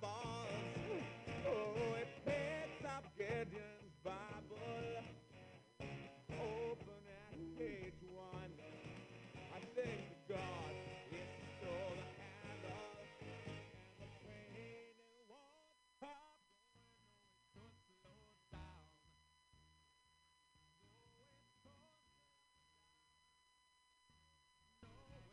boss. Oh, it picks up Gideon's Bible. Open at page 1. I thank the God he stole the handle. And the train won't stop going, no, it could slow down. No, it could slow down. No, it could slow down.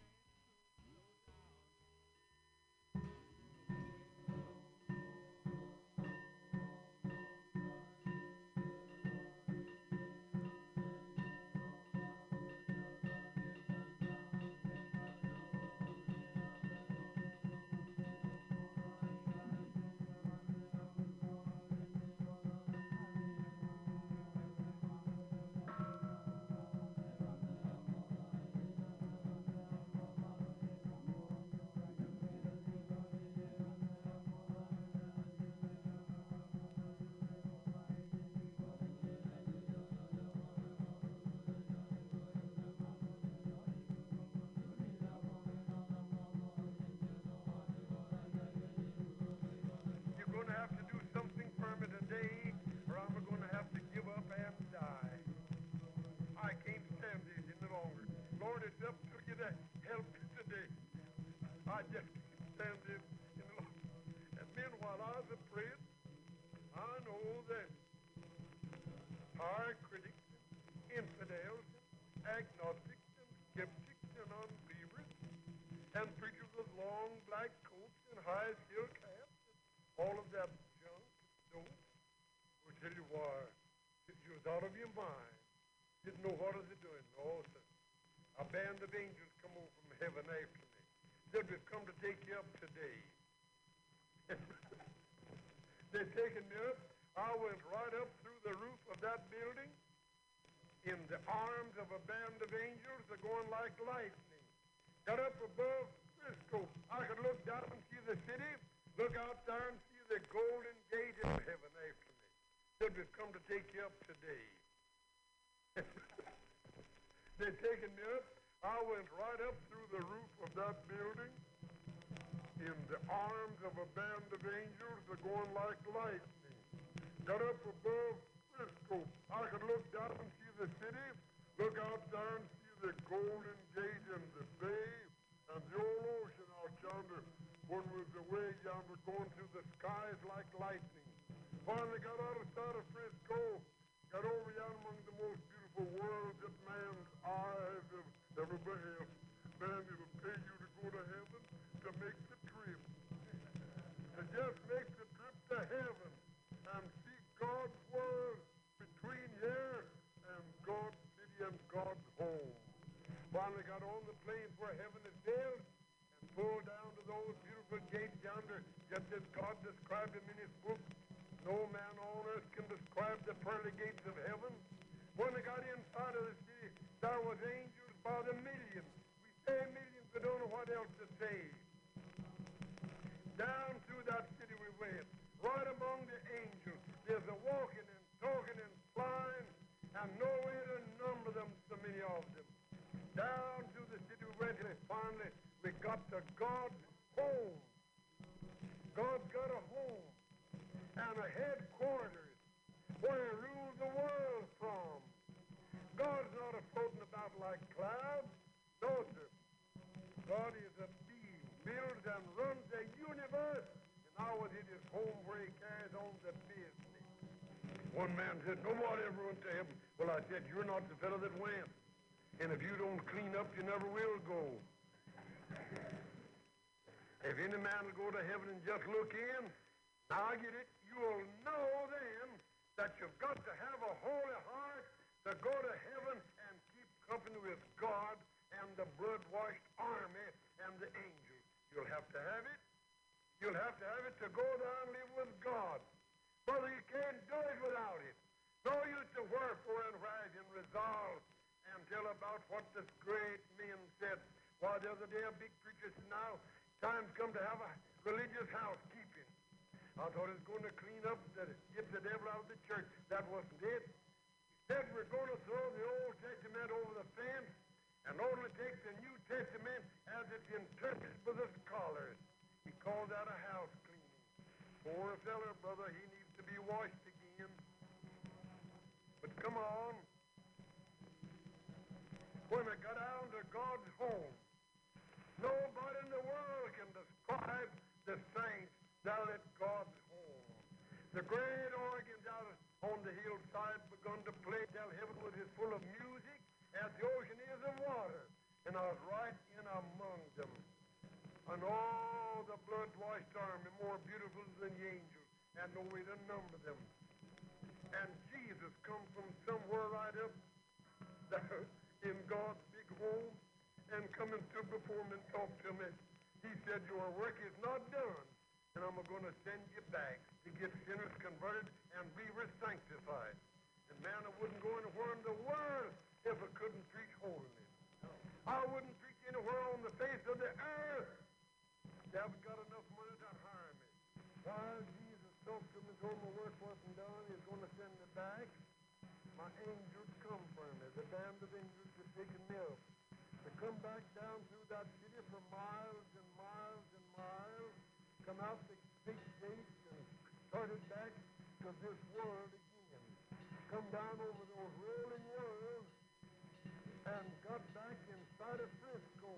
Poor feller, brother, he needs to be washed again. But come on. When I got down to God's home, nobody in the world can describe the things down at God's home. The great organs out on the hillside begun to play till heaven was as full of music as the ocean is of water. And I was right in among them. And all the blood-washed army, more beautiful than the angels, had no way to number them. And Jesus come from somewhere right up there in God's big home and come and stood before me and talked to me. He said, your work is not done, and I'm going to send you back to get sinners converted and be re-sanctified. And man, I wouldn't go anywhere in the world if I couldn't preach holiness. I wouldn't preach anywhere on the face of the earth. They haven't got enough money to hire me. While Jesus talked to me, told me work wasn't done, he's going to send me back. My angels come for me, the band of angels to pick me up. They come back down through that city for miles and miles and miles, come out the big gates and started back to this world again. Come down over those rolling hills and got back inside of Frisco.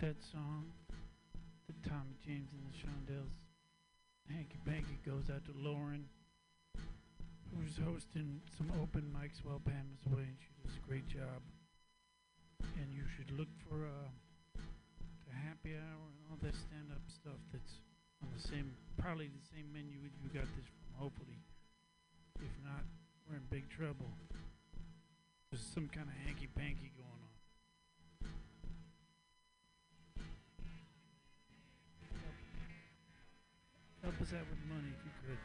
that song, the Tommy James and the Shondells, Hanky Panky, goes out to Lauren, who was hosting some open mics while Pam was away, and she does a great job. And you should look for the happy hour and all that stand-up stuff that's on the same, probably the same menu you got this from, hopefully. If not, we're in big trouble. There's some kind of hanky panky going on. Help us out with money if you could.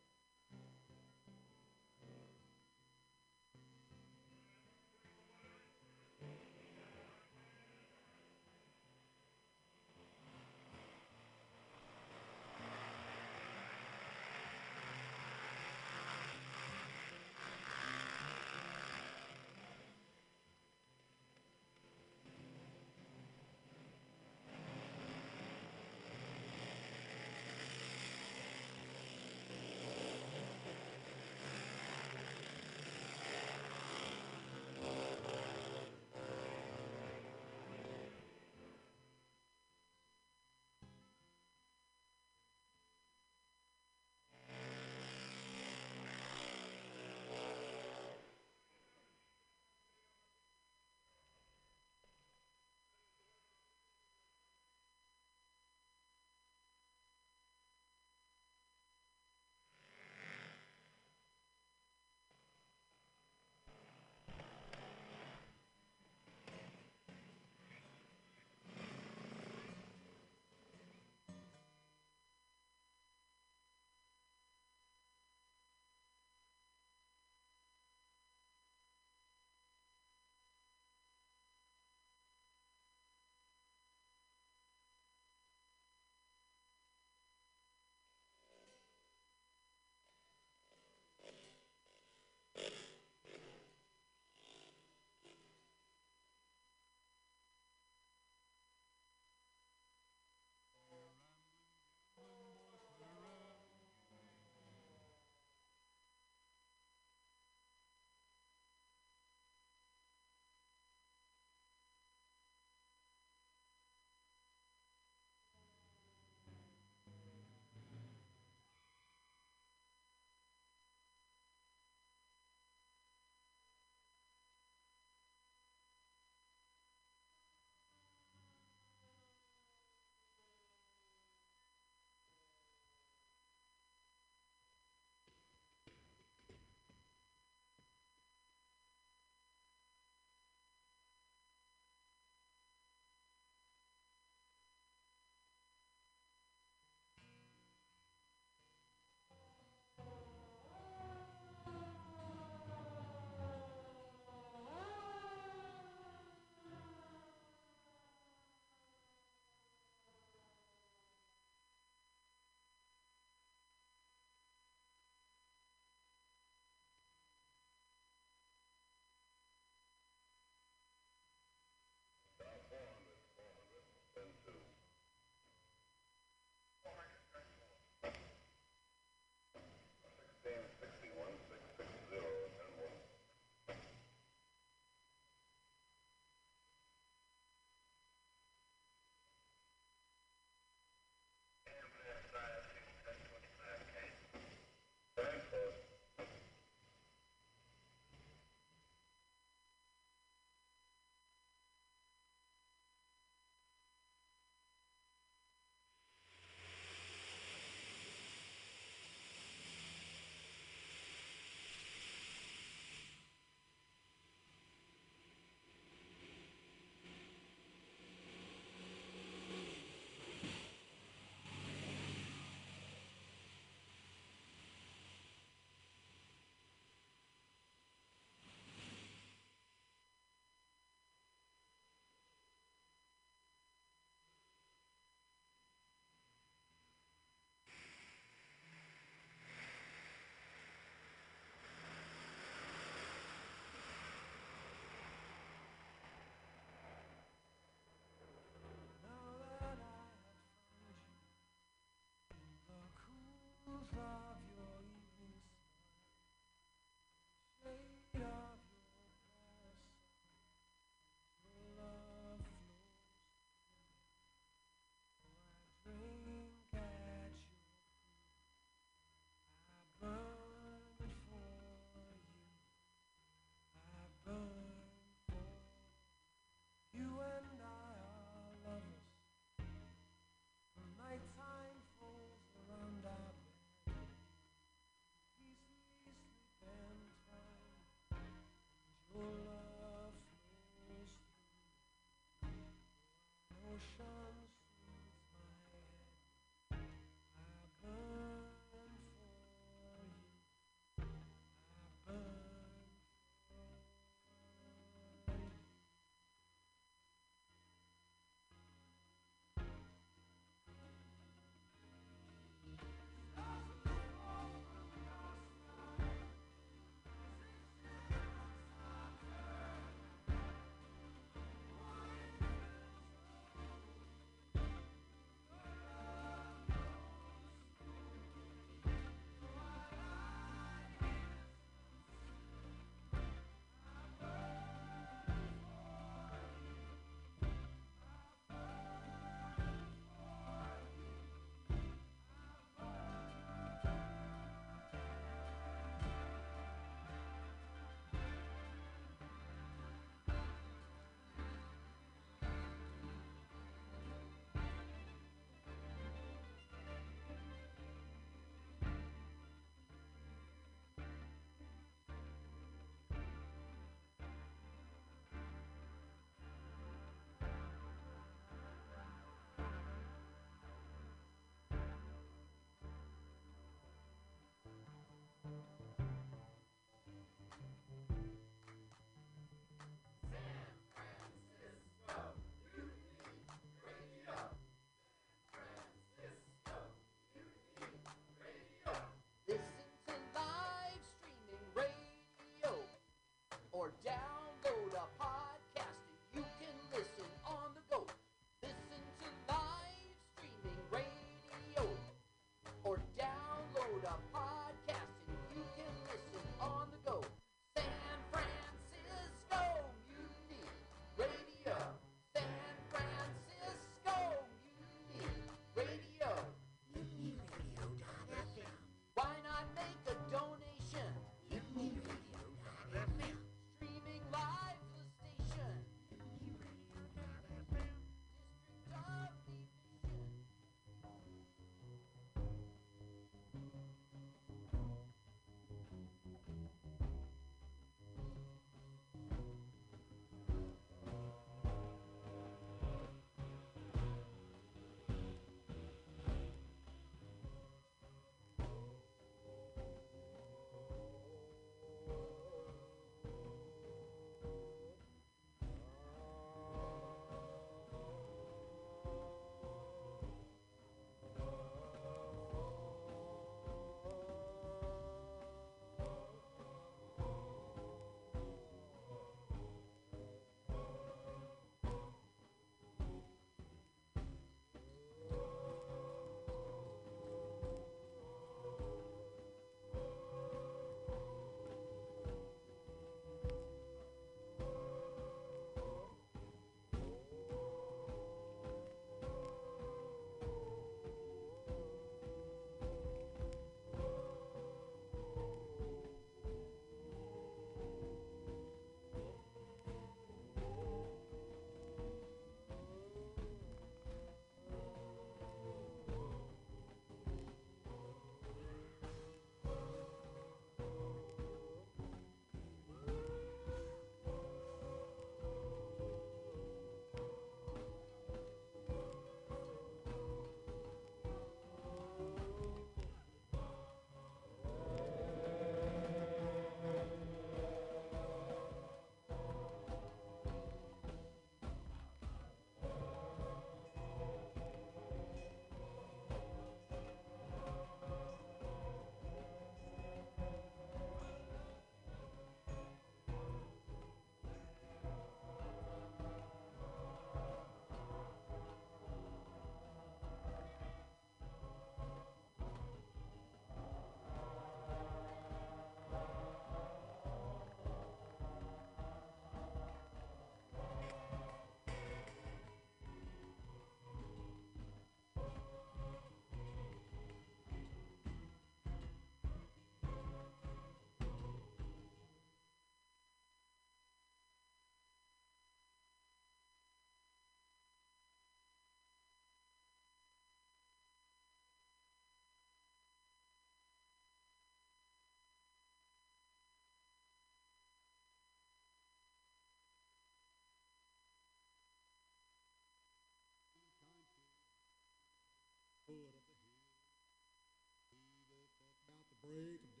pray today, and he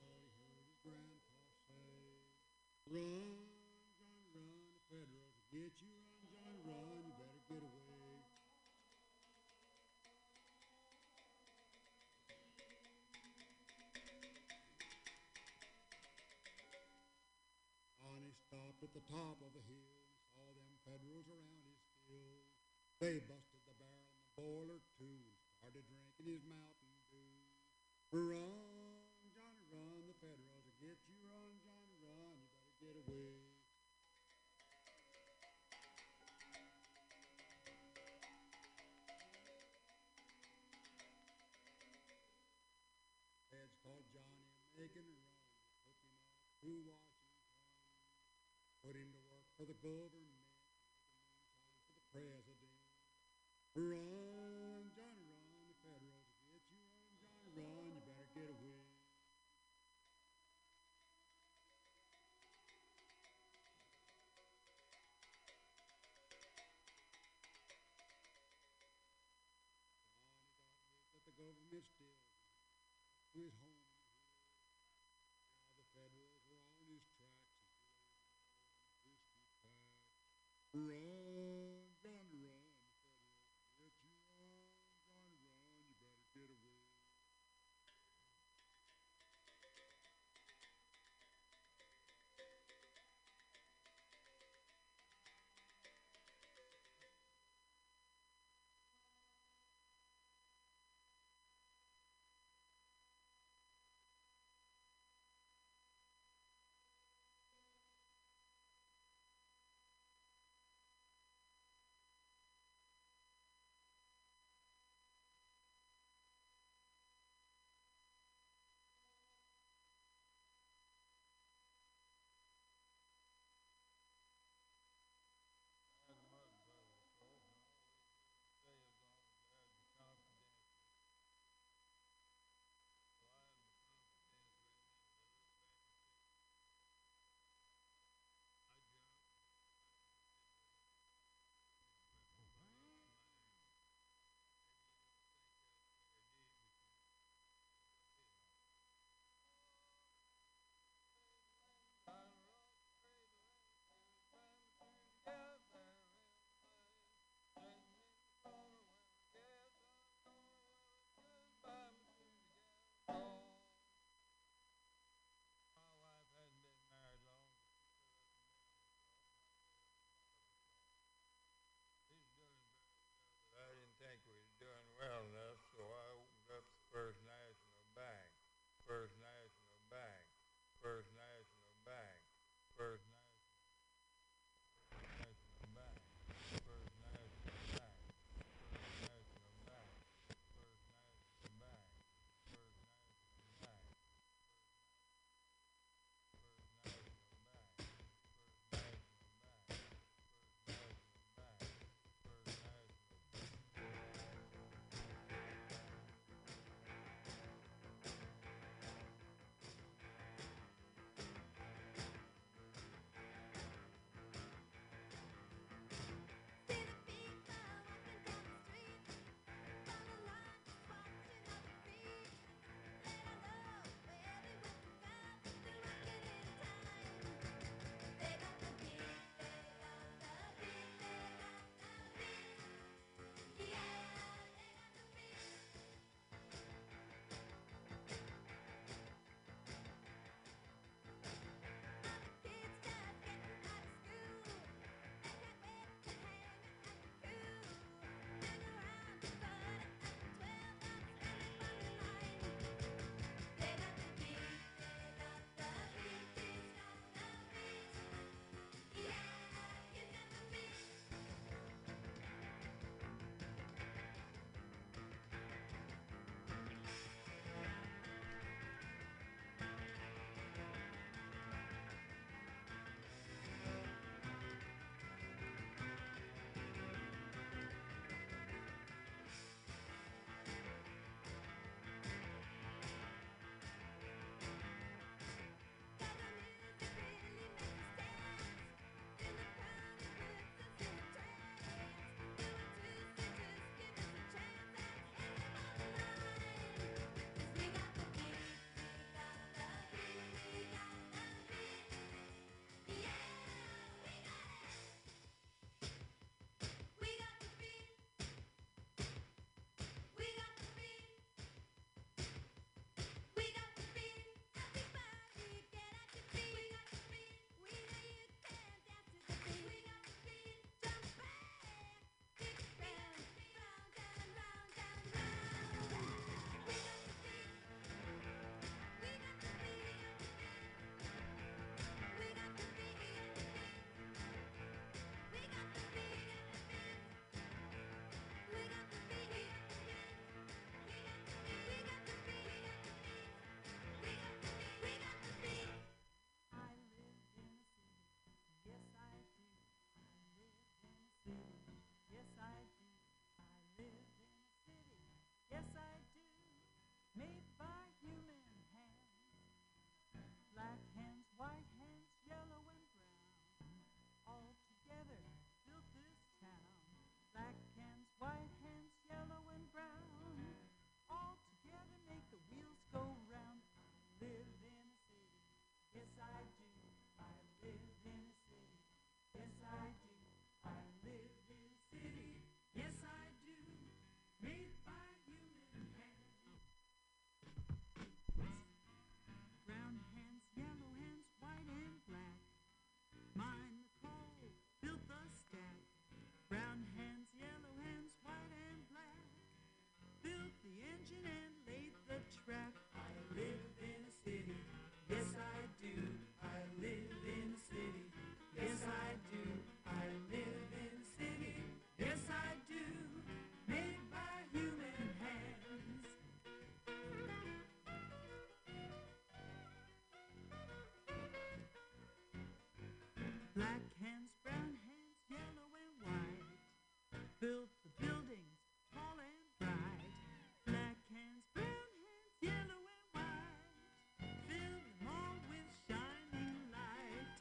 thought he heard his grandpa say, "Run, John, run, the Federals will get you. Run, John, run, you better get away." Johnny stopped at the top of a hill and saw them Federals around his field. They busted the barrel and the boiler too and started drinking his Mountain Dew. Run, Johnny, run, the Federals will get you. Run, Johnny, run, you better get away. Feds caught Johnny making a run. They took him off to Washington, put him to work for the government, for the president. Run, Johnny, run, the Federals will get you. Run, Johnny, run, you better get away. Johnny got the government still to his home. Now the Federals were on his tracks. Run, Johnny, run. built the buildings tall and bright, black hands, brown hands, yellow and white, filled them all with shining light.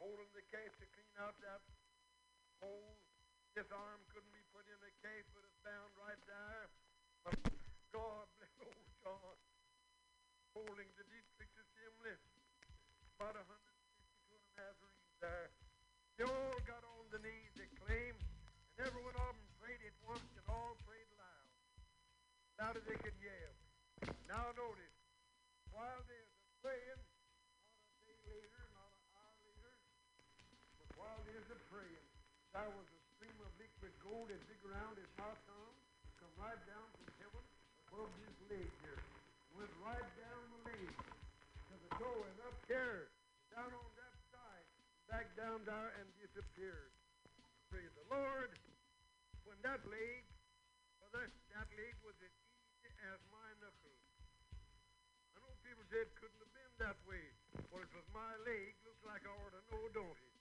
hole in the case to clean out that hole. This arm couldn't be put in the case, but it's bound right there. But God bless old John, holding the district assembly, about 150 to 200 Nazarenes there. They all got on the knees, they claimed, and every one of them prayed at once, and all prayed loud, loud as they could yell. Now notice, while they were praying, not a day later, not an hour later, but while they were praying, there was a stream of liquid gold as big around as hot arms, come right down from heaven above his leg here, and went right down the leg to the door and up here, down on that side, back down there and disappeared. Praise the Lord. When that leg, brother, that leg was as easy as my knuckle. I know people said it couldn't have been that way. Well, it was my leg. Looks like I ought to know, don't it?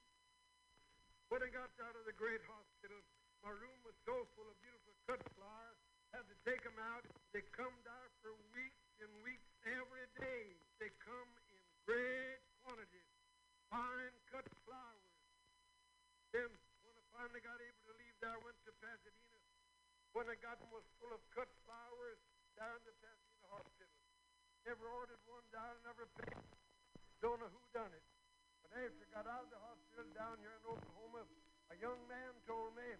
When I got out of the great hospital, my room was so full of beautiful cut flowers, had to take them out. They come there for weeks and weeks every day. They come in great quantities, fine cut flowers. Then when I finally got able to leave there, I went to Pasadena. When I got them was full of cut flowers down to Pasadena Hospital. Never ordered one down, never paid. Don't know who done it. But after I got out of the hospital down here in Oklahoma, a young man told me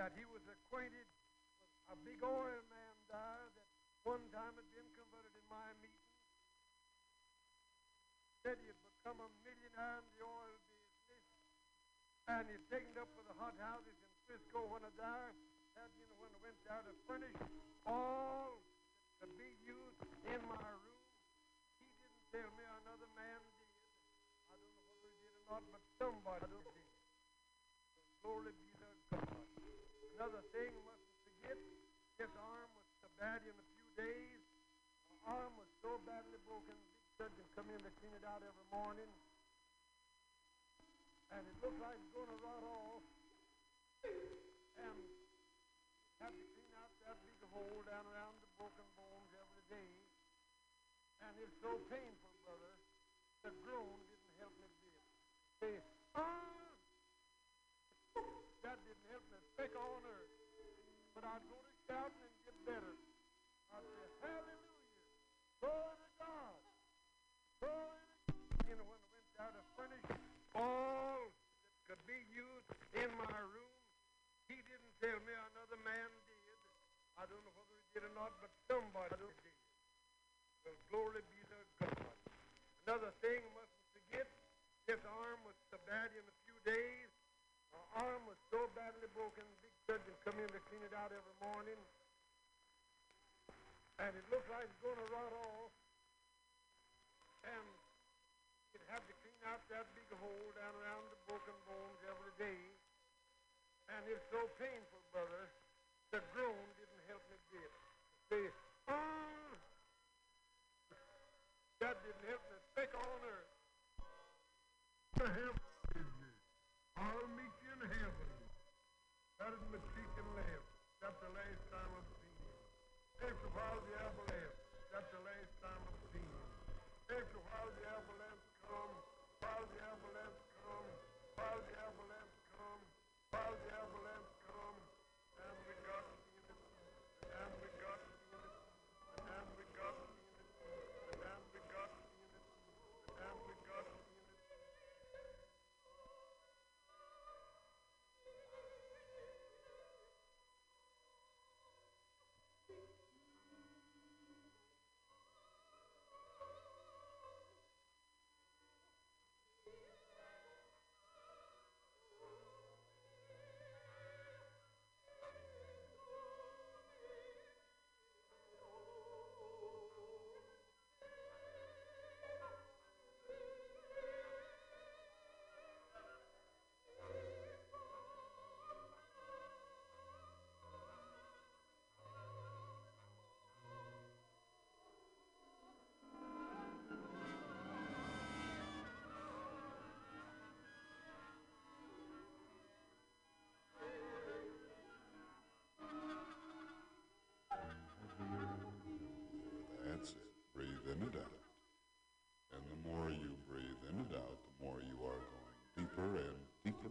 that he was acquainted with a big oil man there that one time had been converted in my meeting. Said he had become a millionaire in the oil business, and he'd taken up with the hot houses in Frisco when I died. That, you know, when I went down to furnish all to be used in my room. He didn't tell me another man did. I don't know whether he did or not, but somebody did. So glory be to God. Another thing I mustn't forget, his arm was so bad in a few days. My arm was so badly broken, the big surgeon come in to clean it out every morning. And it looked like it's going to rot off. And had to clean out that big hole down around the broken bones every day. And it's so painful, brother, the groan didn't help me a bit. Say, that didn't help me speak on earth. But I'd go to shouting and get better. I'd say, hallelujah, glory to God, glory to God. You know, when I went down to furnish all that could be used in my room, he didn't tell me another man did. I don't know whether he did or not, but somebody did. Well, glory be to God. Another thing I mustn't forget, this arm was so bad in a few days. My arm was so badly broken, the big surgeon come in to clean it out every morning. And it looked like it's going to rot off. And he'd have to clean out that big hole down around the broken bones every day. And it's so painful, brother, the groan didn't help me a bit. Say, that didn't help me speak on earth. The help is me. I'll meet you in heaven. That is my chicken left. That's the last time I've seen you. After a while, the apple left. That's the last time I've seen you. After a while, the apple left come. While the apple left come. While the apple left come. While the ambulance come,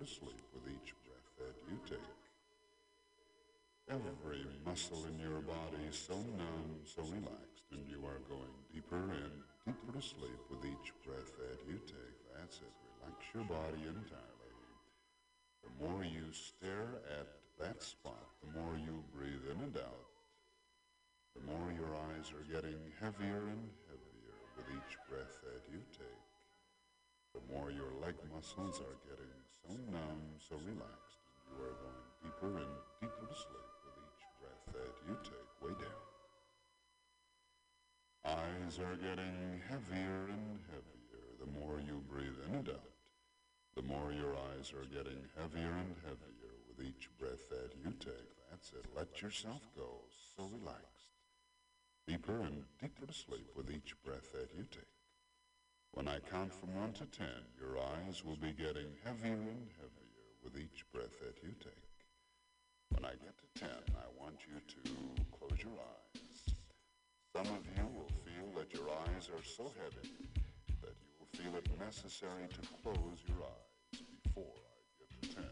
to sleep with each breath that you take. Every muscle in your body so numb, so relaxed, and you are going deeper and deeper to sleep with each breath that you take. That's it. Relax your body entirely. The more you stare at that spot, the more you breathe in and out, the more your eyes are getting heavier and heavier with each breath that you take. The more your leg muscles are getting so numb, so relaxed, and you are going deeper and deeper to sleep with each breath that you take. Way down. Eyes are getting heavier and heavier the more you breathe in and out. The more your eyes are getting heavier and heavier with each breath that you take. That's it. Let yourself go. So relaxed. Deeper and deeper to sleep with each breath that you take. When I count from 1 to 10, your eyes will be getting heavier and heavier with each breath that you take. When I get to 10, I want you to close your eyes. Some of you will feel that your eyes are so heavy that you will feel it necessary to close your eyes before I get to 10.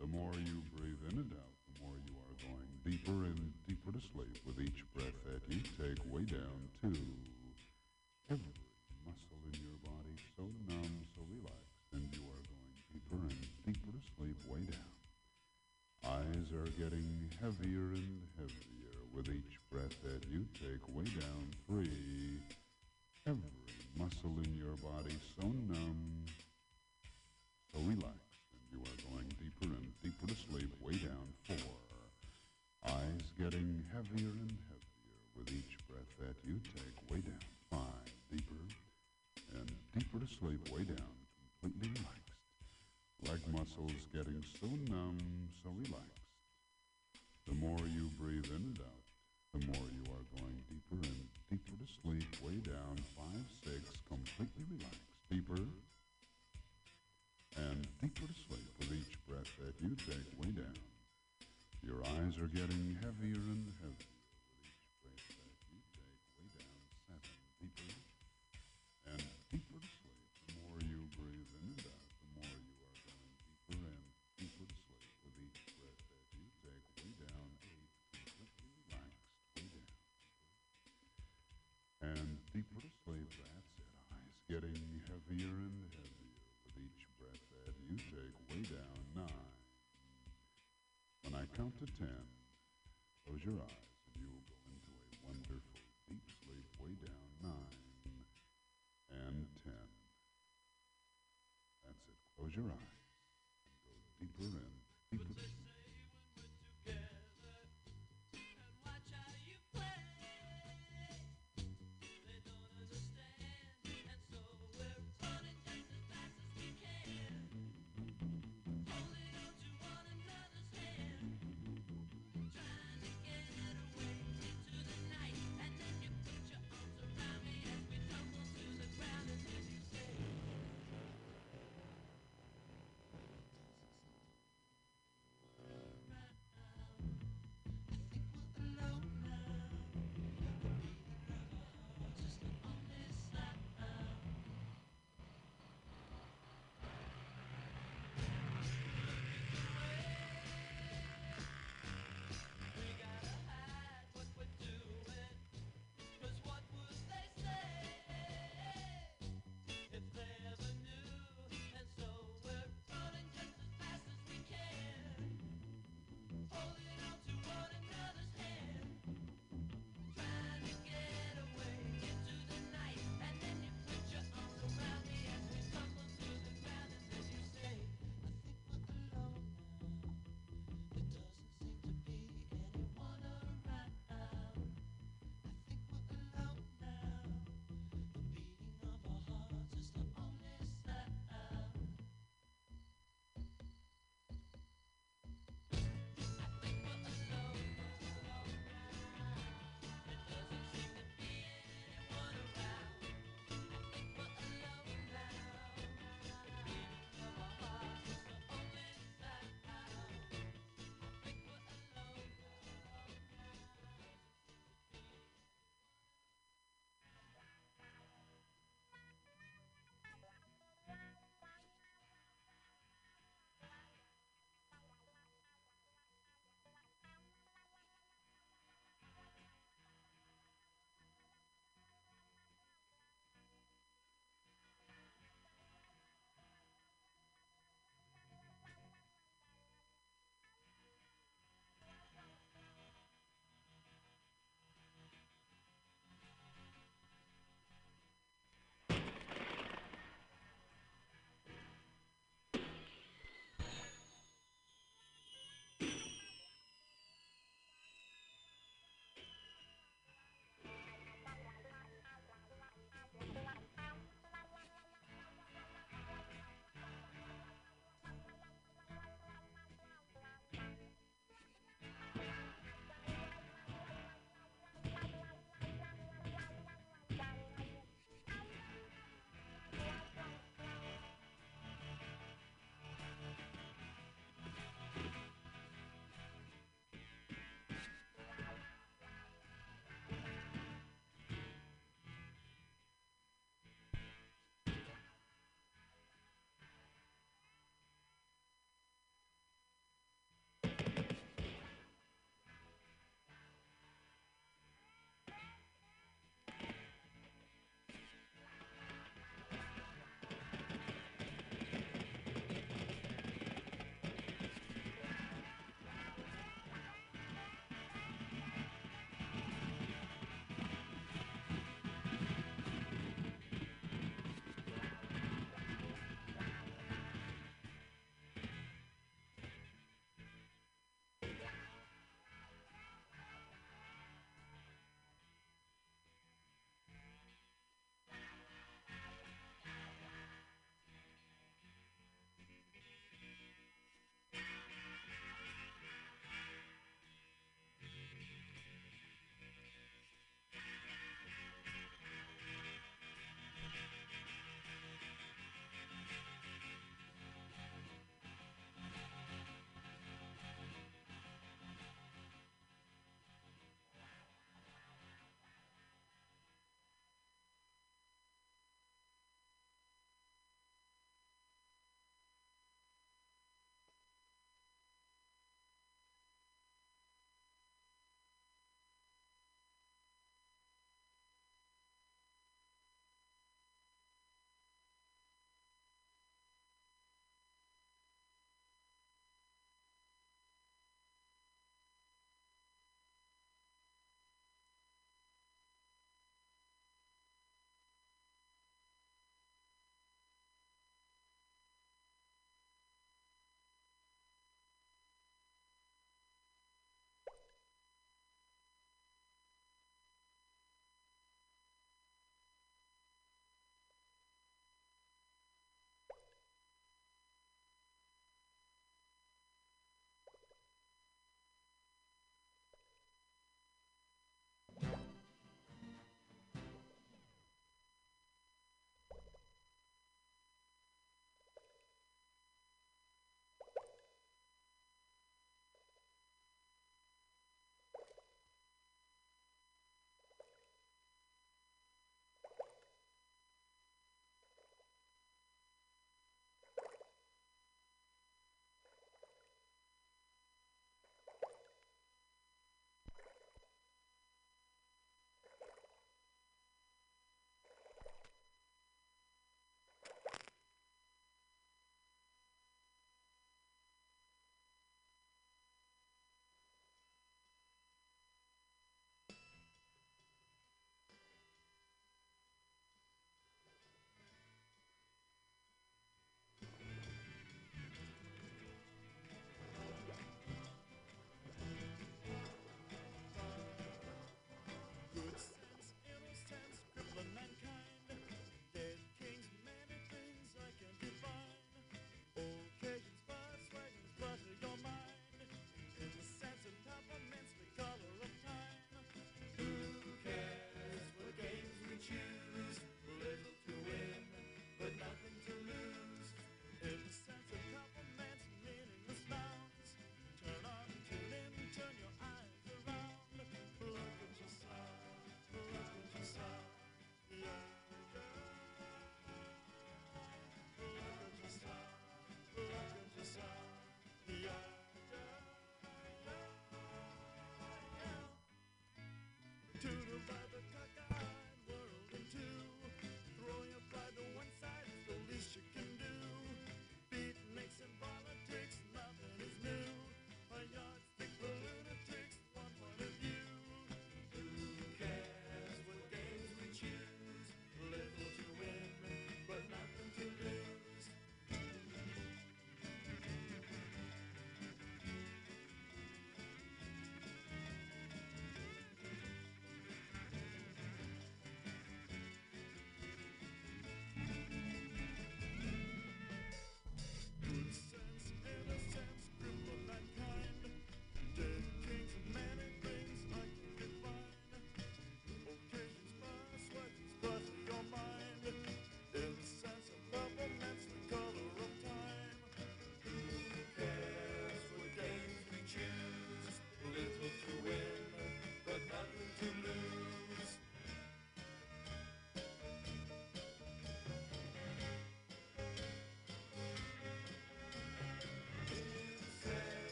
The more you breathe in and out, the more you are going deeper and deeper to sleep with each breath that you take. Way down to every muscle in your body so numb, so relaxed, and you are going deeper and deeper to sleep. Way down. Eyes are getting heavier and heavier with each breath that you take. Way down. 3. Every muscle in your body so numb, so relaxed. You are going deeper and deeper to sleep. Way down. 4. Eyes getting heavier and heavier with each breath that you take. Way down. 5. Deeper and deeper to sleep. Way down. Completely relaxed. Leg muscles getting so numb, so relaxed. The more you breathe in and out, the more you are going deeper and deeper to sleep. Way down. 5, 6. Completely relaxed. Deeper and deeper to sleep with each breath that you take. Way down. Your eyes are getting heavier and heavier with each breath that you take. Way down. 7. Deeper and deeper to sleep. The more you breathe in and out, the more you are going deeper and deeper to sleep with each breath that you take. Way down. 8. Completely relaxed. Way down. And deeper to sleep. That's it. Eyes getting heavier and heavier. You take. Way down. 9. When I count to 10, close your eyes and you will go into a wonderful deep sleep. Way down. 9 and 10. That's it. Close your eyes and go deeper and deeper to sleep.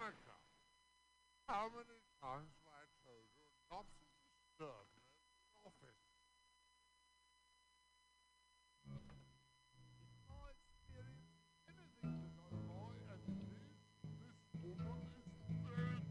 my God. How many times my children not to disturb me in the office? If I experience anything to go by as it is, this woman is dead.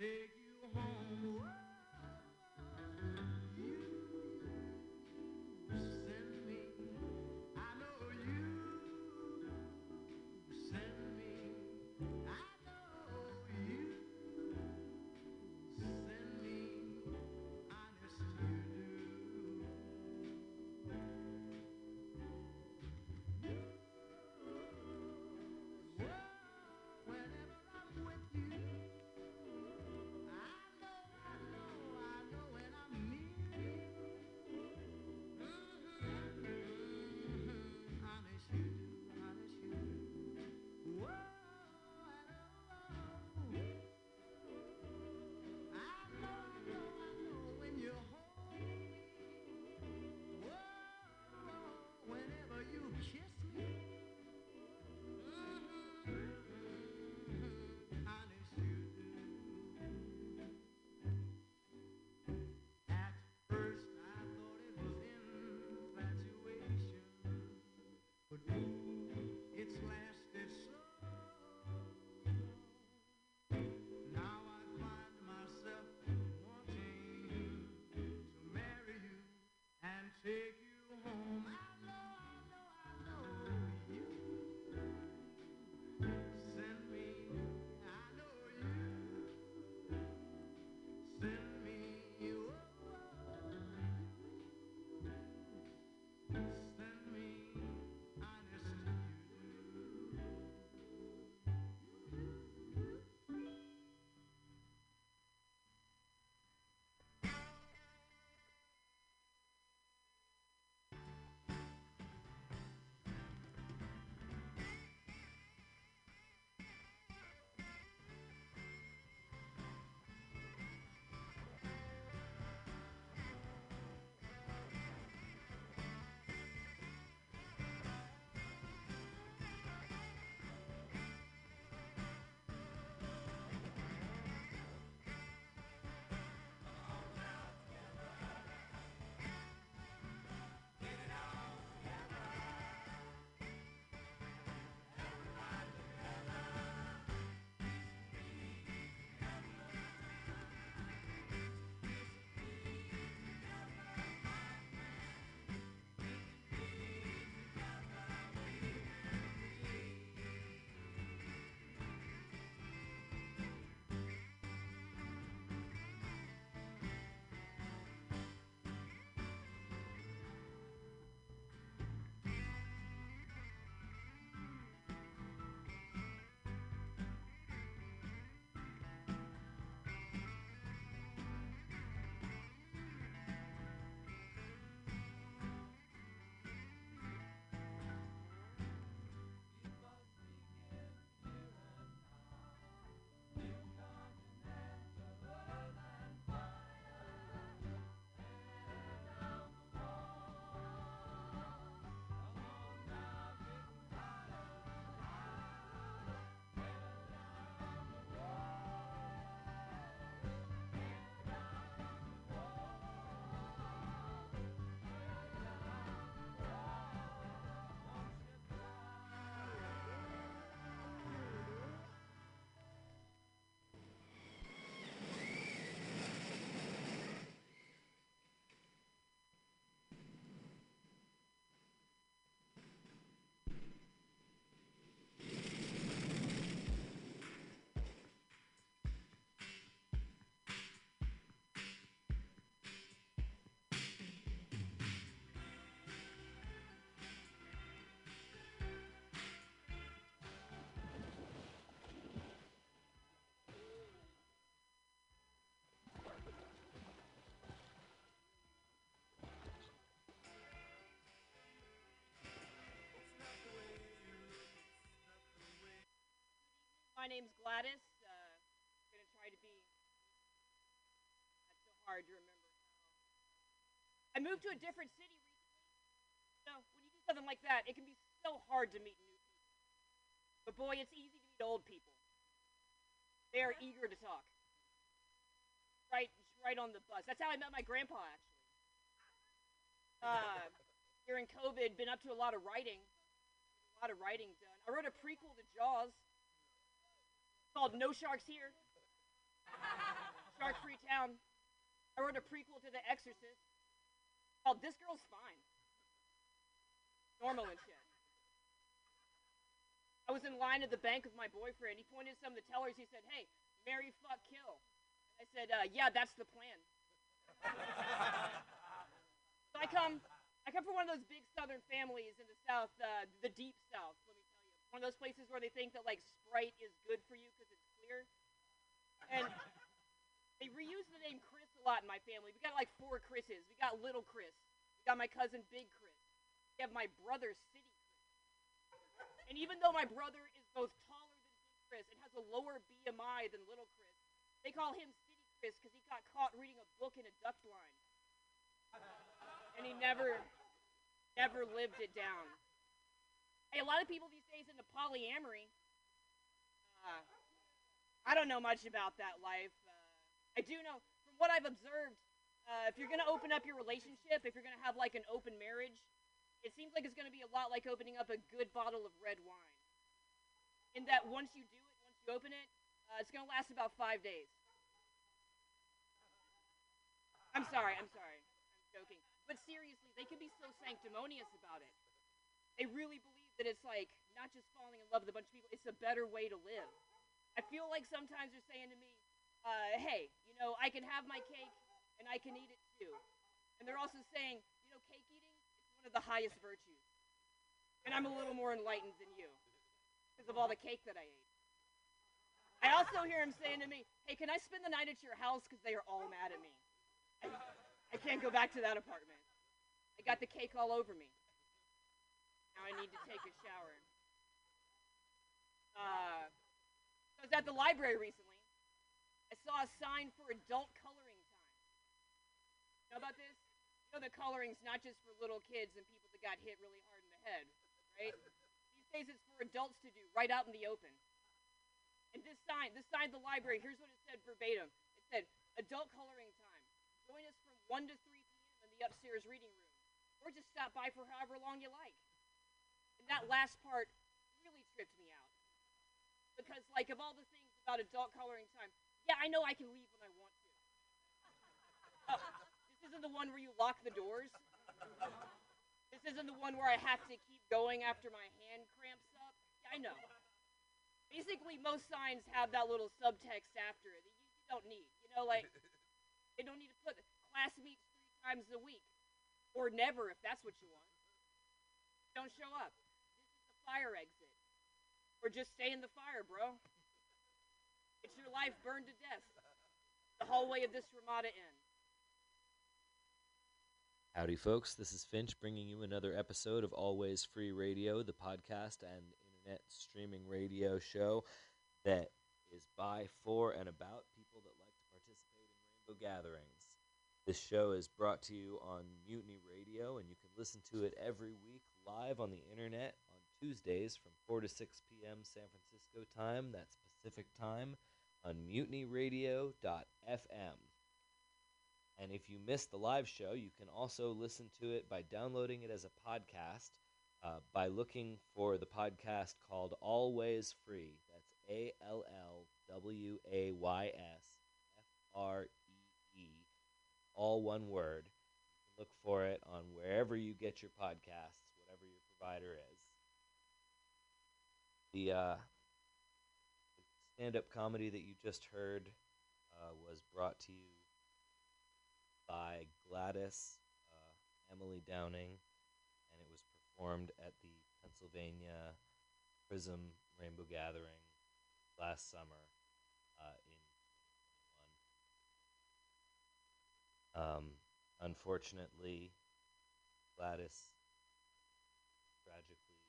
take you home. You send me, I know you send me, I know you send me, honest you do. You, oh, whenever I'm with you. My name's Gladys. I'm going to try to be. That's so hard to remember. I moved to a different city recently. So when you do something like that, it can be so hard to meet new people. But boy, it's easy to meet old people. They are eager to talk. Right on the bus. That's how I met my grandpa, actually. During COVID, been up to a lot of writing. A lot of writing done. I wrote a prequel to Jaws. Called No Sharks Here. Shark-Free Town. I wrote a prequel to The Exorcist called This Girl's Fine. Normal and Shit. I was in line at the bank with my boyfriend. He pointed at some of the tellers. He said, "Hey, marry, fuck, kill." I said, "Yeah, that's the plan." So I come from one of those big Southern families in the South, the Deep South. Let me tell you, one of those places where they think that like Sprite is good for you because it's clear. And they reuse the name Chris a lot in my family. We got like 4 Chris's. We got Little Chris. We got my cousin Big Chris. We have my brother City Chris. And even though my brother is both taller than Big Chris and has a lower BMI than Little Chris, they call him City Chris because he got caught reading a book in a duck blind. And he never lived it down. Hey, a lot of people these days into polyamory. I don't know much about that life. I do know, from what I've observed, if you're going to open up your relationship, if you're going to have like an open marriage, it seems like it's going to be a lot like opening up a good bottle of red wine. In that once you do it, once you open it, it's going to last about 5 days. I'm sorry. I'm joking. But seriously, they can be so sanctimonious about it. They really believe that it's like not just falling in love with a bunch of people, it's a better way to live. I feel like sometimes they're saying to me, hey, you know, I can have my cake and I can eat it too. And they're also saying, you know, cake eating is one of the highest virtues. And I'm a little more enlightened than you because of all the cake that I ate. I also hear them saying to me, hey, can I spend the night at your house because they are all mad at me. I can't go back to that apartment. I got the cake all over me. Now I need to take a shower. I was at the library recently. I saw a sign for adult coloring time. You know about this? You know the coloring's not just for little kids and people that got hit really hard in the head, right? These days it's for adults to do right out in the open. And this sign at the library, here's what it said verbatim. It said, adult coloring time. Join us from 1 to 3 p.m. in the upstairs reading room. Or just stop by for however long you like. And that last part really tripped me out. Because like of all the things about adult coloring time, yeah, I know I can leave when I want to. Oh, this isn't the one where you lock the doors. This isn't the one where I have to keep going after my hand cramps up. Yeah, I know. Basically, most signs have that little subtext after it that you don't need. You know, like, they don't need to put class meets 3 times a week. Or never, if that's what you want. Don't show up. This is the fire exit. Or just stay in the fire, bro. It's your life burned to death. The hallway of this Ramada Inn. Howdy, folks. This is Finch bringing you another episode of Always Free Radio, the podcast and internet streaming radio show that is by, for, and about people that like to participate in rainbow gatherings. This show is brought to you on Mutiny Radio, and you can listen to it every week live on the internet on Tuesdays from 4 to 6 p.m. San Francisco time. That's Pacific time. On mutinyradio.fm. And if you missed the live show, you can also listen to it by downloading it as a podcast by looking for the podcast called Always Free. That's ALLWAYSFREE, all one word. Look for it on wherever you get your podcasts, whatever your provider is. The stand-up comedy that you just heard was brought to you by Gladys, Emily Downing, and it was performed at the Pennsylvania Prism Rainbow Gathering last summer in 2021. Unfortunately, Gladys tragically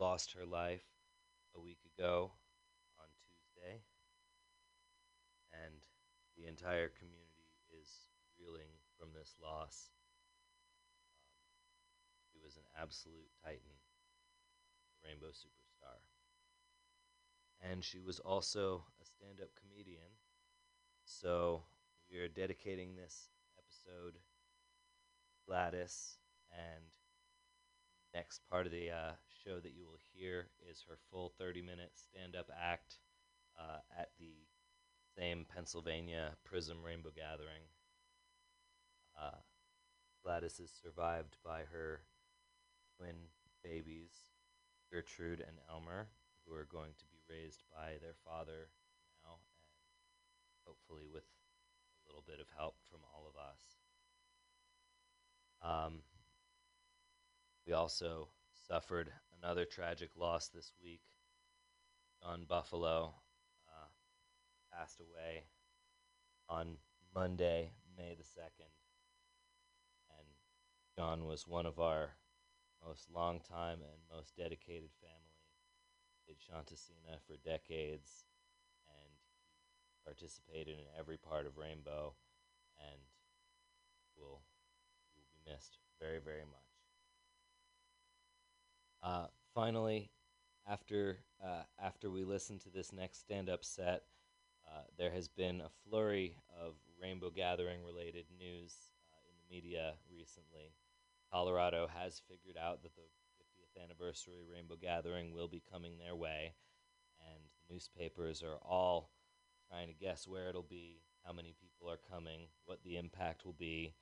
lost her life a week ago. And the entire community is reeling from this loss. She was an absolute titan, a rainbow superstar. And she was also a stand-up comedian. So we are dedicating this episode to Gladys, and next part of the show that you will hear is her full 30-minute stand-up act at the same Pennsylvania Prism Rainbow Gathering. Gladys is survived by her twin babies, Gertrude and Elmer, who are going to be raised by their father now, and hopefully with a little bit of help from all of us. We also suffered another tragic loss this week. John Buffalo passed away on Monday, May the 2nd. And John was one of our most longtime and most dedicated family. He did Shantasena for decades, and he participated in every part of Rainbow, and will be missed very, very much. Finally, after we listen to this next stand-up set, there has been a flurry of Rainbow Gathering-related news in the media recently. Colorado has figured out that the 50th anniversary Rainbow Gathering will be coming their way, and the newspapers are all trying to guess where it'll be, how many people are coming, what the impact will be,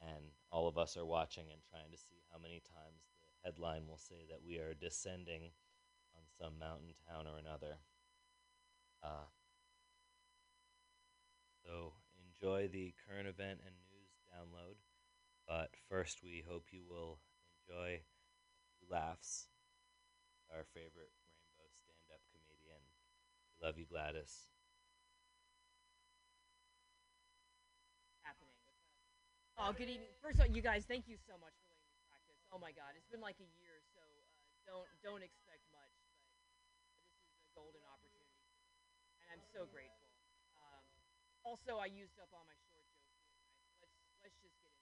and all of us are watching and trying to see how many times the headline will say that we are descending on some mountain town or another. So enjoy the current event and news download. But first, we hope you will enjoy Laughs, our favorite Rainbow stand-up comedian. We love you, Gladys. Happening. Oh, good evening. First of all, you guys, thank you so much for letting me practice. Oh my God, it's been like a year, so don't expect much. But this is a golden opportunity, and I'm so grateful. Also, I used up all my short jokes here, so let's just get.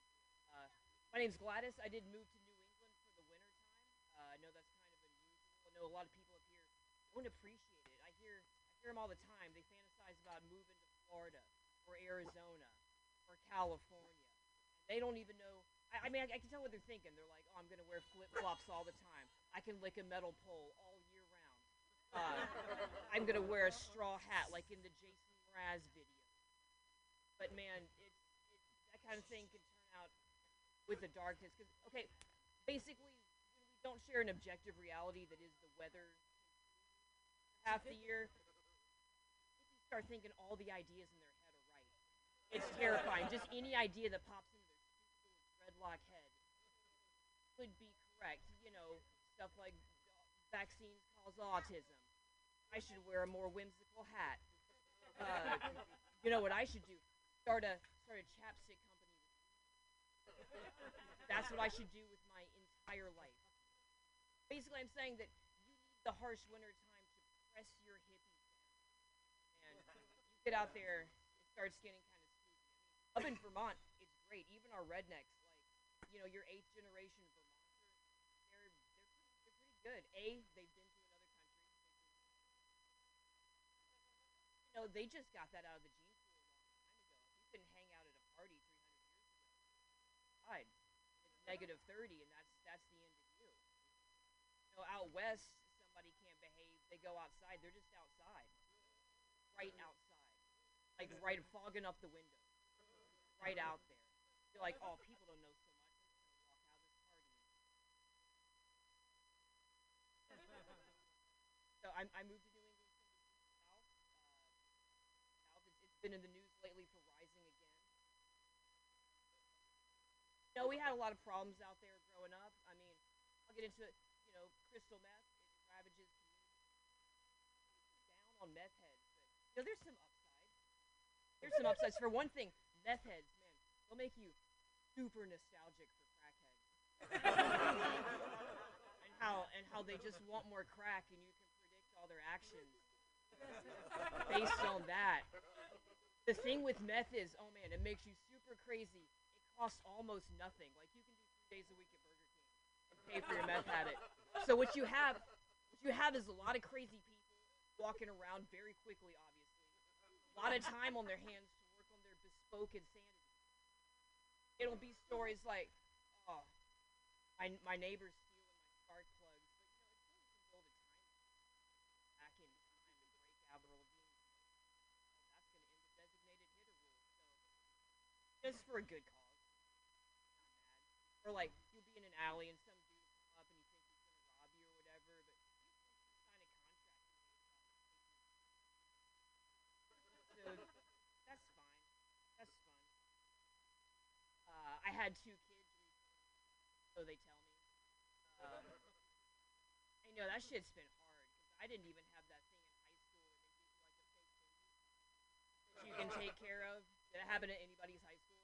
My name's Gladys. I did move to New England for the winter time. I know that's kind of unusual. I know a lot of people up here don't appreciate it. I hear them all the time. They fantasize about moving to Florida or Arizona or California. They don't even know. I mean, I can tell what they're thinking. They're like, oh, I'm going to wear flip-flops all the time. I can lick a metal pole all year round. I'm going to wear a straw hat like in the Jason Mraz video. But, man, that kind of thing can turn out with the darkness. Because, okay, basically, when we don't share an objective reality that is the weather half the year, people start thinking all the ideas in their head are right. It's terrifying. Just any idea that pops into their stupid redlock head could be correct. You know, stuff like vaccines cause autism. I should wear a more whimsical hat. You know what I should do? Start a chapstick company. That's what I should do with my entire life. Basically, I'm saying that you need the harsh winter time to press your hippies down. And you get out there, it starts getting kind of spooky. Up in Vermont, it's great. Even our rednecks, like, you know, your 8th generation Vermonter, they're pretty good. They've been to another country. You know, they just got that out of the gene. It's -30, and that's the end of you. You know, out west, somebody can't behave. They go outside. They're just outside, right outside, like right fogging up the window, right out there. You're like, oh, people don't know so much. Walk out this party. So I moved to New England from the South. It's been in the news lately for. You know, we had a lot of problems out there growing up. I mean, I'll get into it. You know, crystal meth, it ravages communities. Down on meth heads. But, you know, there's some upsides. There's some upsides. For one thing, meth heads, man, they'll make you super nostalgic for crackheads. and how they just want more crack, and you can predict all their actions based on that. The thing with meth is, oh, man, it makes you super crazy. Costs almost nothing. Like, you can do 3 days a week at Burger King and pay for your meth habit. So what you have is a lot of crazy people walking around very quickly, obviously. A lot of time on their hands to work on their bespoke insanity. It'll be stories like, oh, my neighbor's stealing my spark plugs, but, you know, it's really build a time back in time to break Avril Lavigne. That's going to end This is for a good cause. Or like you'll be in an alley and some dude will come up and he thinks he's gonna rob you or whatever, but you sign a contract. So that's fine. That's fun. I had 2 kids, so they tell me. I know that shit's been hard because I didn't even have that thing in high school where they give you like a fake baby that you can take care of. Did it happen at anybody's high school?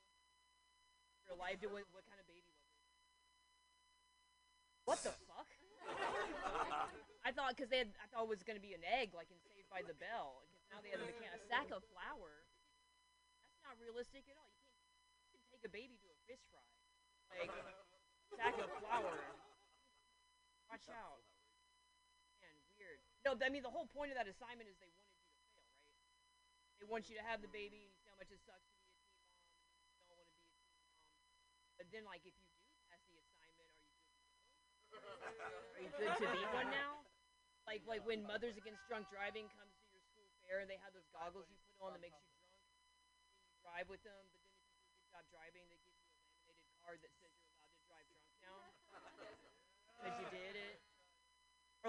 Your life? What kind of baby was it? What the fuck? I thought it was gonna be an egg, like in Saved by the Bell. Now they have a sack of flour. That's not realistic at all. You can take a baby to a fish fry. Like sack of flour. Watch out. Man, weird. No, I mean the whole point of that assignment is they wanted you to fail, right? They want you to have the baby. And you much it sucks to be a teen mom, you don't want to be a teen mom. But then, like, if you do pass the assignment, are you good to be one now? Like when Mothers Against Drunk Driving comes to your school fair, they have those goggles you put on that makes you drunk, and you drive with them, but then if you do a good job driving, they give you a laminated card that says you're allowed to drive drunk now, because you did it.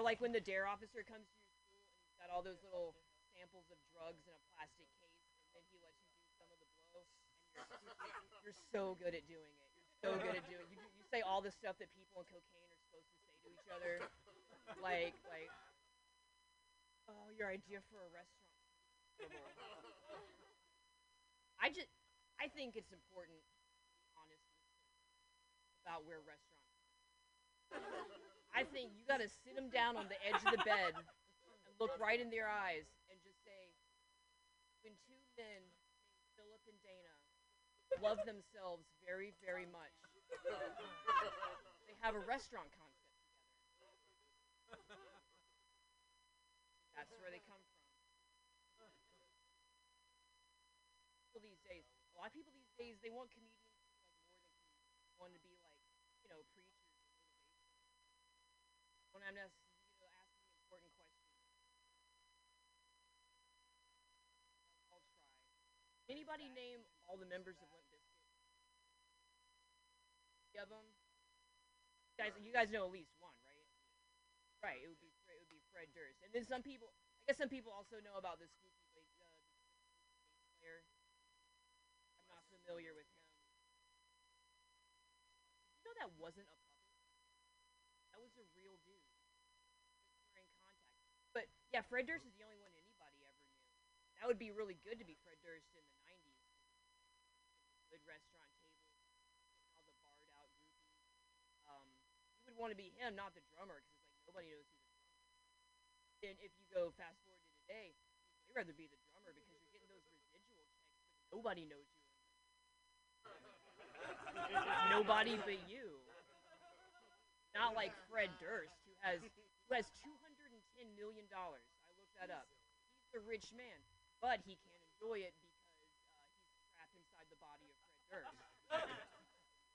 Or like when the DARE officer comes to your school, and he's got all those little samples of drugs in a plastic case, and then he lets you you're so good at doing it. You're so good at doing it. You say all the stuff that people on cocaine are supposed to say to each other. Like, oh, your idea for a restaurant. I think it's important to be honest about where restaurants are. I think you gotta sit them down on the edge of the bed and look right in their eyes and just say, when two men, Philip and Dana, love themselves very, very much. They have a restaurant concept together. That's where they come from. People these days, a lot of people these days, they want comedians to be like more than comedians. They want to be like, preachers and motivation. When I'm asking important questions. I'll try. Anybody name all the members of Limp Bizkit? Of them? You guys know at least one, right? Right. It would be Fred Durst. And then some people. I guess some people also know about this spooky player. I'm not familiar with him. Did you know that wasn't a puppet? That was a real dude. We're in contact. But yeah, Fred Durst is the only one anybody ever knew. That would be really good to be Fred Durst in the good restaurant table, all the barred out groupies. You would want to be him, not the drummer, because it's like nobody knows who the drummer is. And if you go fast forward to today, you'd rather be the drummer because you're getting those residual checks, but nobody knows you. Nobody but you. Not like Fred Durst, who has $210 million. I looked that up. He's a rich man, but he can't enjoy it because he's trapped inside the body of.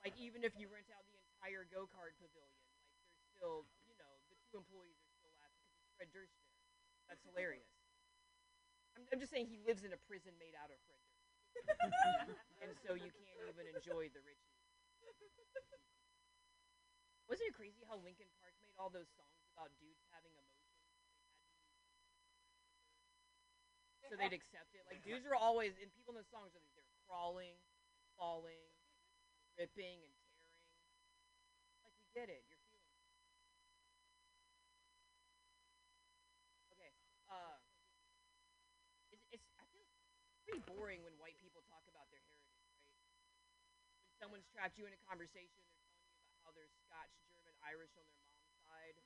Like, even if you rent out the entire go-kart pavilion, like, there's still, the 2 employees are still laughing because it's Fred Durst there. That's hilarious. I'm just saying he lives in a prison made out of Fred Durst. And so you can't even enjoy the riches. Wasn't it crazy how Linkin Park made all those songs about dudes having emotions? So they'd accept it. Like, dudes are always, and people in those songs are like, they're crawling, falling, ripping, and tearing. Like, we get it. You're feeling it. Okay. I feel pretty boring when white people talk about their heritage, right? When someone's trapped you in a conversation, they're telling you about how they're Scotch, German, Irish on their mom's side,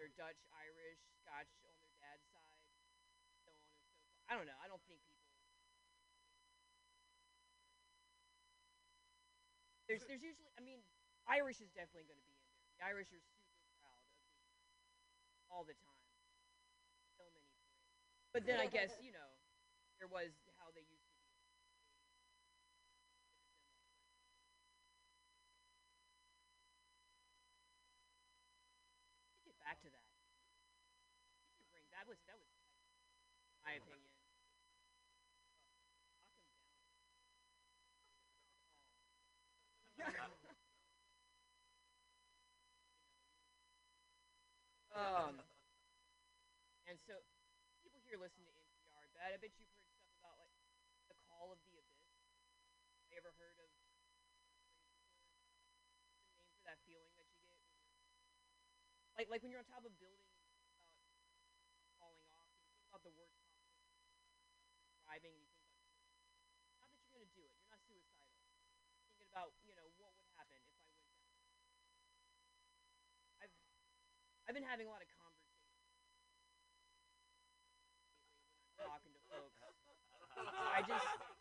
they're Dutch, Irish, Scotch on their dad's side, so on and so forth. I don't know. I don't think people. There's usually, Irish is definitely going to be in there. The Irish are super proud of being Irish all the time. So many parades. But then I guess, there was how they used to be. Let's get back to that. That was my opinion. And so people here listen to NPR, but I bet you've heard stuff about, like, The Call of the Abyss. Have you ever heard of the name for that feeling that you get? Like when you're on top of a building falling off, and you think about the worst possible driving, and you think about it. Not that you're going to do it. You're not suicidal. Thinking about, you know, what would happen if I went down. I've been having a lot of conversations lately when I'm talking to folks. It's my enjoyment of life.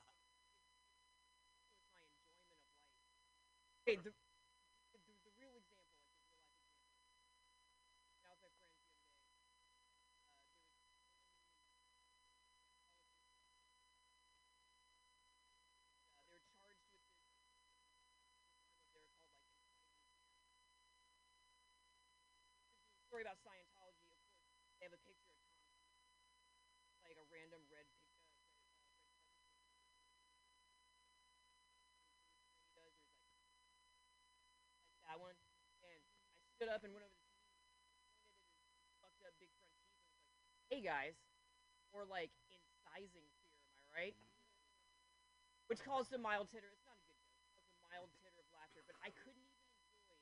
Okay, the real example, like the real life example. I was with my friends the other day. They were charged with this. They were called like. Story about Scientology, of course, they have a picture of Tommy, like a random red picture. Like that one, and I stood up and went over to the TV, pointed at his fucked up big front teeth, and was like, "Hey guys," or like incising fear, am I right? Which caused a mild titter. It's not a good joke. It caused a mild titter of laughter, but I couldn't even enjoy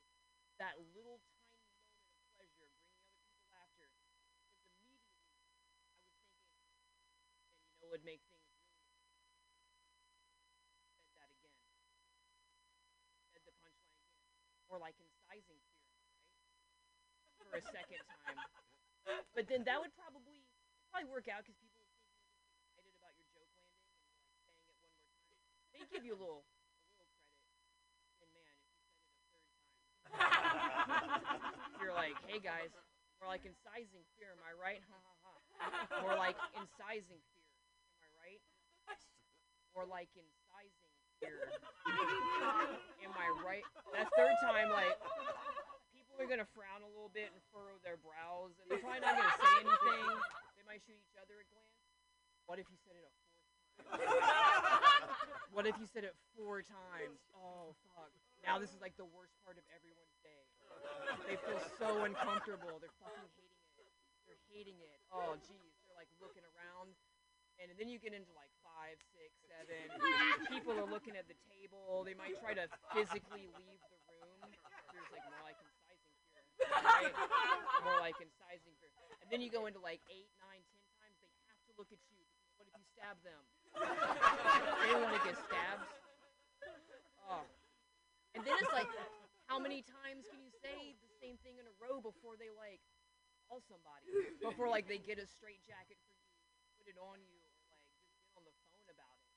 that little tiny moment of pleasure. Would make things really said that again. Said the punchline again. Or like incising fear, right? For a second time. But then that would probably work out because people would think you're just excited about your joke landing and you're like saying it one more time. They give you a little credit. And man, if you said it a third time, you're like, "Hey guys," or like incising fear, am I right? Ha ha ha. Or like incising fear. Or like incising fear. Am I right? That third time, like, people are gonna frown a little bit and furrow their brows, and they're probably not gonna say anything. They might shoot each other a glance. What if you said it a fourth time? What if you said it four times? Oh fuck! Now this is like the worst part of everyone's day. They feel so uncomfortable. They're fucking hating it. They're hating it. Oh jeez. They're like looking around. And then you get into like 5, 6, 7. People are looking at the table. They might try to physically leave the room. There's like more like incising fear, right? More like incising fear. And then you go into like 8, 9, 10 times. They have to look at you. What if you stab them? They want to get stabbed. Oh. And then it's like, how many times can you say the same thing in a row before they like call somebody? Before like they get a straitjacket for you, put it on you. On the phone about it.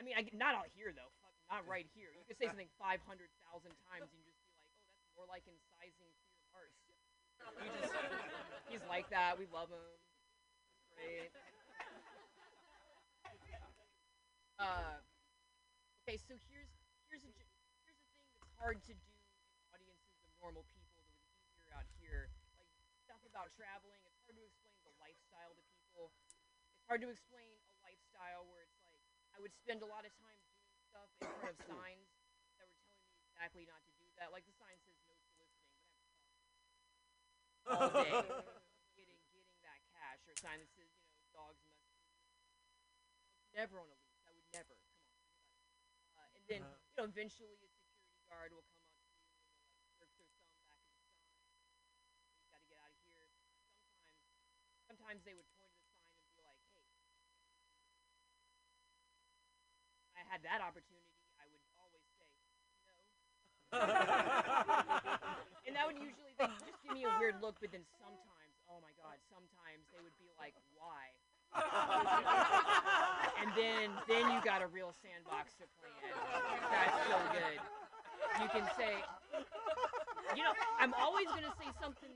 I mean, not out here though. Fuck, not right here. You could say something 500,000 times and just be like, "Oh, that's more like incising fear of ours." You just, he's like that. We love him. It's great. Okay, so here's a thing that's hard to do in audiences of normal people that would be easier out here. Like stuff about traveling. It's hard to explain the lifestyle to people. Hard to explain a lifestyle where it's like I would spend a lot of time doing stuff in front of signs that were telling me exactly not to do that. Like the sign says no soliciting, but I'm all day getting that cash, or a sign that says, you know, dogs must be never on a leash. I would never. Come on. And then you know eventually a security guard will come up to you and will like jerk their thumb back at the sign. You got to get out of here. Sometimes they would point. Had that opportunity, I would always say no. And that would usually they just give me a weird look, but then sometimes, oh my god, sometimes they would be like, "Why?" And then you got a real sandbox to play in. That's so good. You can say, you know, I'm always gonna say something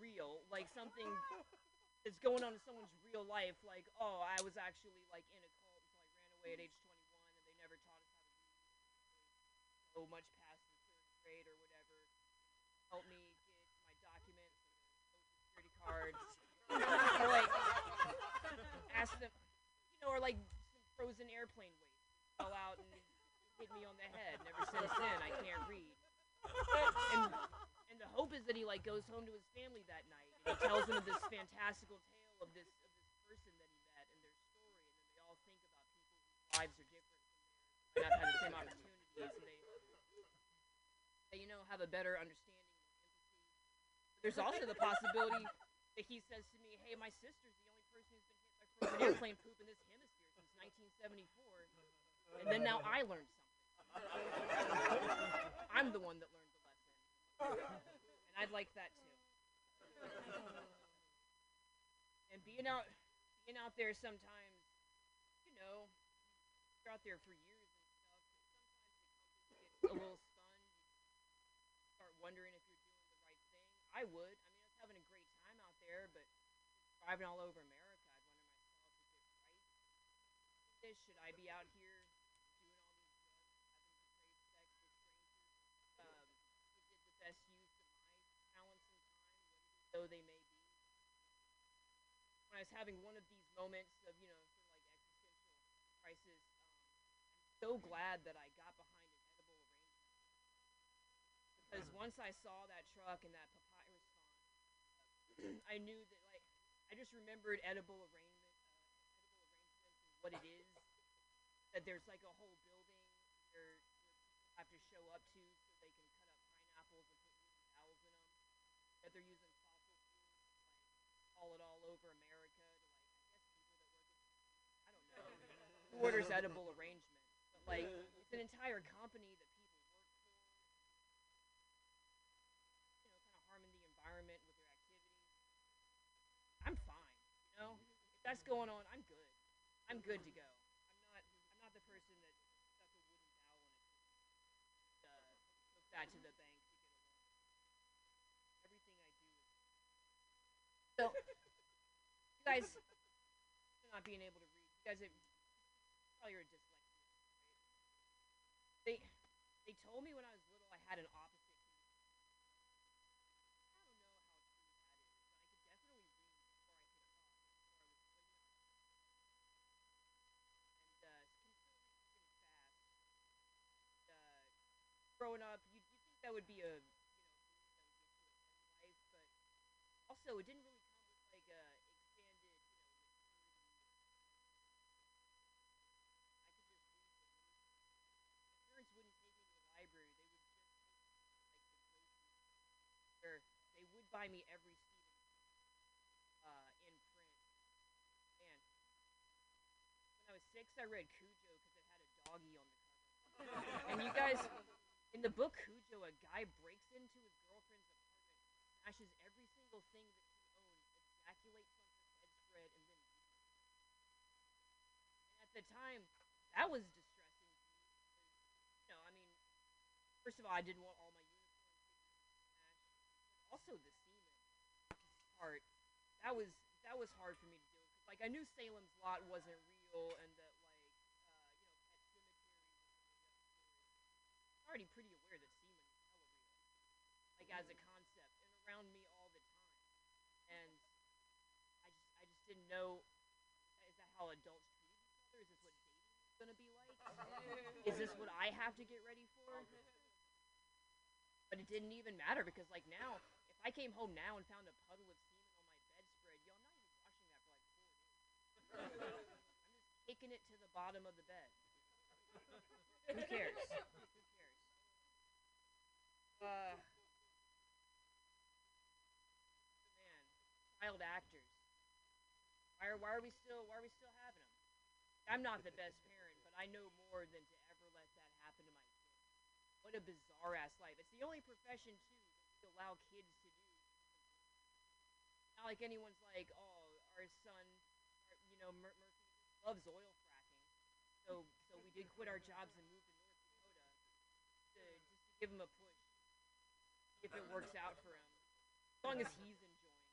real, like something that's going on in someone's real life, like, "Oh, I was actually like in a at age 21, and they never taught us how to do so much past the 3rd grade or whatever. Help me get my documents, social security cards," or like ask them, you know, or like some frozen airplane waste fell out and hit me on the head. Never since then, I can't read. And the hope is that he like goes home to his family that night. And It tells them this fantastical tale of this person that he met and their story, and then they all think about people whose lives are different from theirs, not have the same opportunities, and they have a better understanding of empathy. But there's also the possibility that he says to me, "Hey, my sister's the only person who's been hit by frozen airplane poop in this hemisphere since 1974, and then now I learned something. I'm the one that learned the lesson, and I'd like that too." And being out there sometimes, you're out there for years and stuff, but sometimes the compass gets a little stunned. You start wondering if you're doing the right thing. I was having a great time out there, but driving all over America, I'd wonder myself, is it right? Should I be out here doing all these drugs, having great sex with strangers? Is it the best use of my talents and time, though they may be? I was having one of these moments of, sort of like existential crisis. I'm so glad that I got behind an edible arrangement, because once I saw that truck and that papyrus font, I knew that, I just remembered edible arrangements and what it is, that there's a whole building where people have to show up to so they can cut up pineapples and put owls in them, that they're using fossil fuels to haul it all over America. Orders edible arrangements, but it's an entire company that people work for, kind of harming the environment with their activities. I'm fine, If that's going on, I'm good. I'm good to go. I'm not the person that stuck a wooden dowel in it, took that to the bank to get a loan. Everything I do is you guys not being able to read. You guys have. You're a dyslexic, right? They told me when I was little I had an opposite condition. I don't know how true that is, but I could definitely read before I was really young. And growing up, you think that would be a life, but also it didn't really come with buy me every Stephen in print. Man, when I was 6, I read Cujo because it had a doggy on the cover. And you guys, in the book Cujo, a guy breaks into his girlfriend's apartment, smashes every single thing that she owns, ejaculates on her bedspread, and then. And at the time, that was distressing to me. First of all, I didn't want all my. Also, the semen part, that was hard for me to do. I knew Salem's Lot wasn't real, and that Pet Cemetery. I'm already pretty aware that semen is hella real, as a concept, and around me all the time. And I just didn't know. Is that how adults treat each other? Is this what dating is gonna be like? Is this what I have to get ready for? But it didn't even matter, because now. I came home now and found a puddle of semen on my bedspread. Y'all not even washing that for 4 days. I'm just kicking it to the bottom of the bed. Who cares? Who cares? Man, child actors. Why are we still having them? I'm not the best parent, but I know more than to ever let that happen to my kids. What a bizarre ass life! It's the only profession too that we allow kids to. Not like anyone's oh, our son, Murphy loves oil fracking, so we did quit our jobs and moved to North Dakota just to give him a push, if it works out for him, as long as he's enjoying it.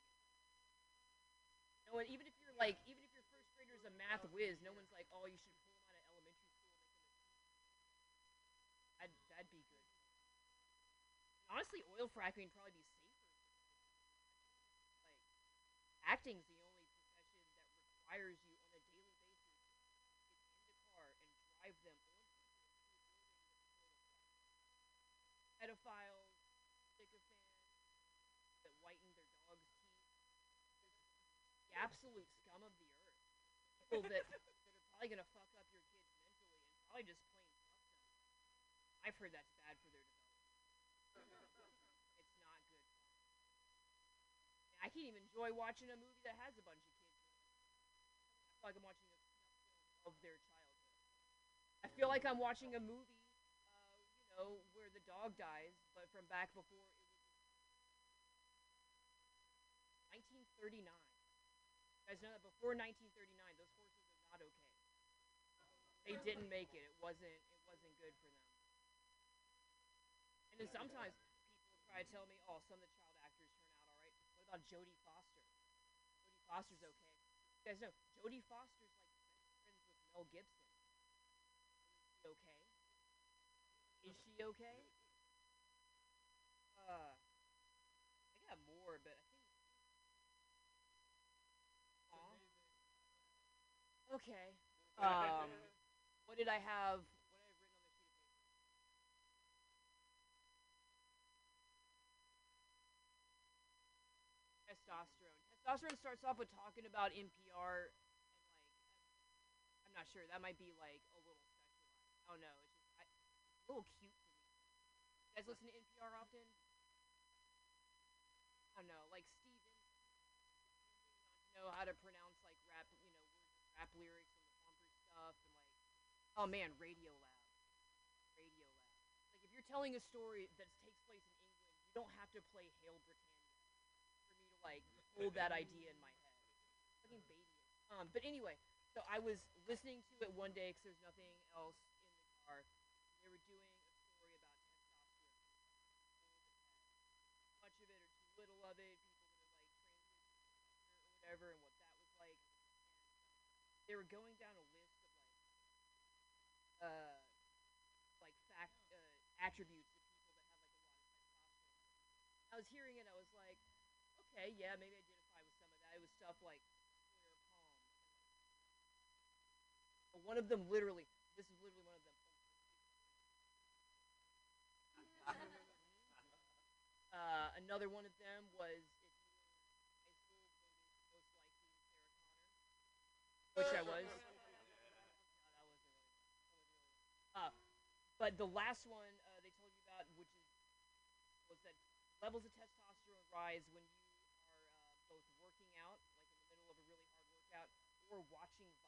And even if your first grader's a math whiz, no one's oh, you should pull him out of elementary school and make him a teacher. That'd be good. And honestly, oil fracking would probably be safer. Acting's the only profession that requires you on a daily basis to get in the car and drive them pedophiles, sycophants that whiten their dog's teeth, absolute scum of the earth. People that are probably going to fuck up your kids mentally and probably just plain fuck them. I've heard that's bad for their development. It's not good. And I can't even enjoy watching a movie that has a bunch of kids in it. I feel like I'm watching a film of their childhood. I feel like I'm watching a movie where the dog dies, but from back before it was 1939. You guys know that before 1939, those horses are not okay. They didn't make it. It wasn't good for them. And then sometimes people try to tell me, oh, some of the child actors turn out all right. What about Jodie Foster? Jodie Foster's okay. You guys know Jodie Foster's like best friends with Mel Gibson. Okay. Is she okay? I got more, but I think. Aww. Okay. What did I have? What did I have written on the sheet of paper? Testosterone. Testosterone starts off with talking about NPR, and like, I'm not sure. That might be like a little sexualized. I don't know. It's a little cute to me. You guys listen to NPR often? I don't know, like Steven. Know how to pronounce like rap, rap lyrics and the bumper stuff, and like, oh man, Radio Lab. Radio Lab. Like if you're telling a story that takes place in England, you don't have to play Hail Britannia for me to like hold that idea in my head. Fucking baby. But anyway, so I was listening to it one day because there's nothing else in the car. They were doing a story about testosterone. Much of it or too little of it, people that are like transitioning or whatever, and what that was like. And they were going down a list of like fact attributes of people that have like a lot of testosterone. I was hearing it, I was like, okay, yeah, maybe I identify with some of that. It was stuff like square palm. But one of them literally, this is literally one of them. Another one of them was if you were in high school, voted most likely Sarah Connor, which I was. No, that wasn't really. But the last one they told you about, which is was that levels of testosterone rise when you are both working out, like in the middle of a really hard workout, or watching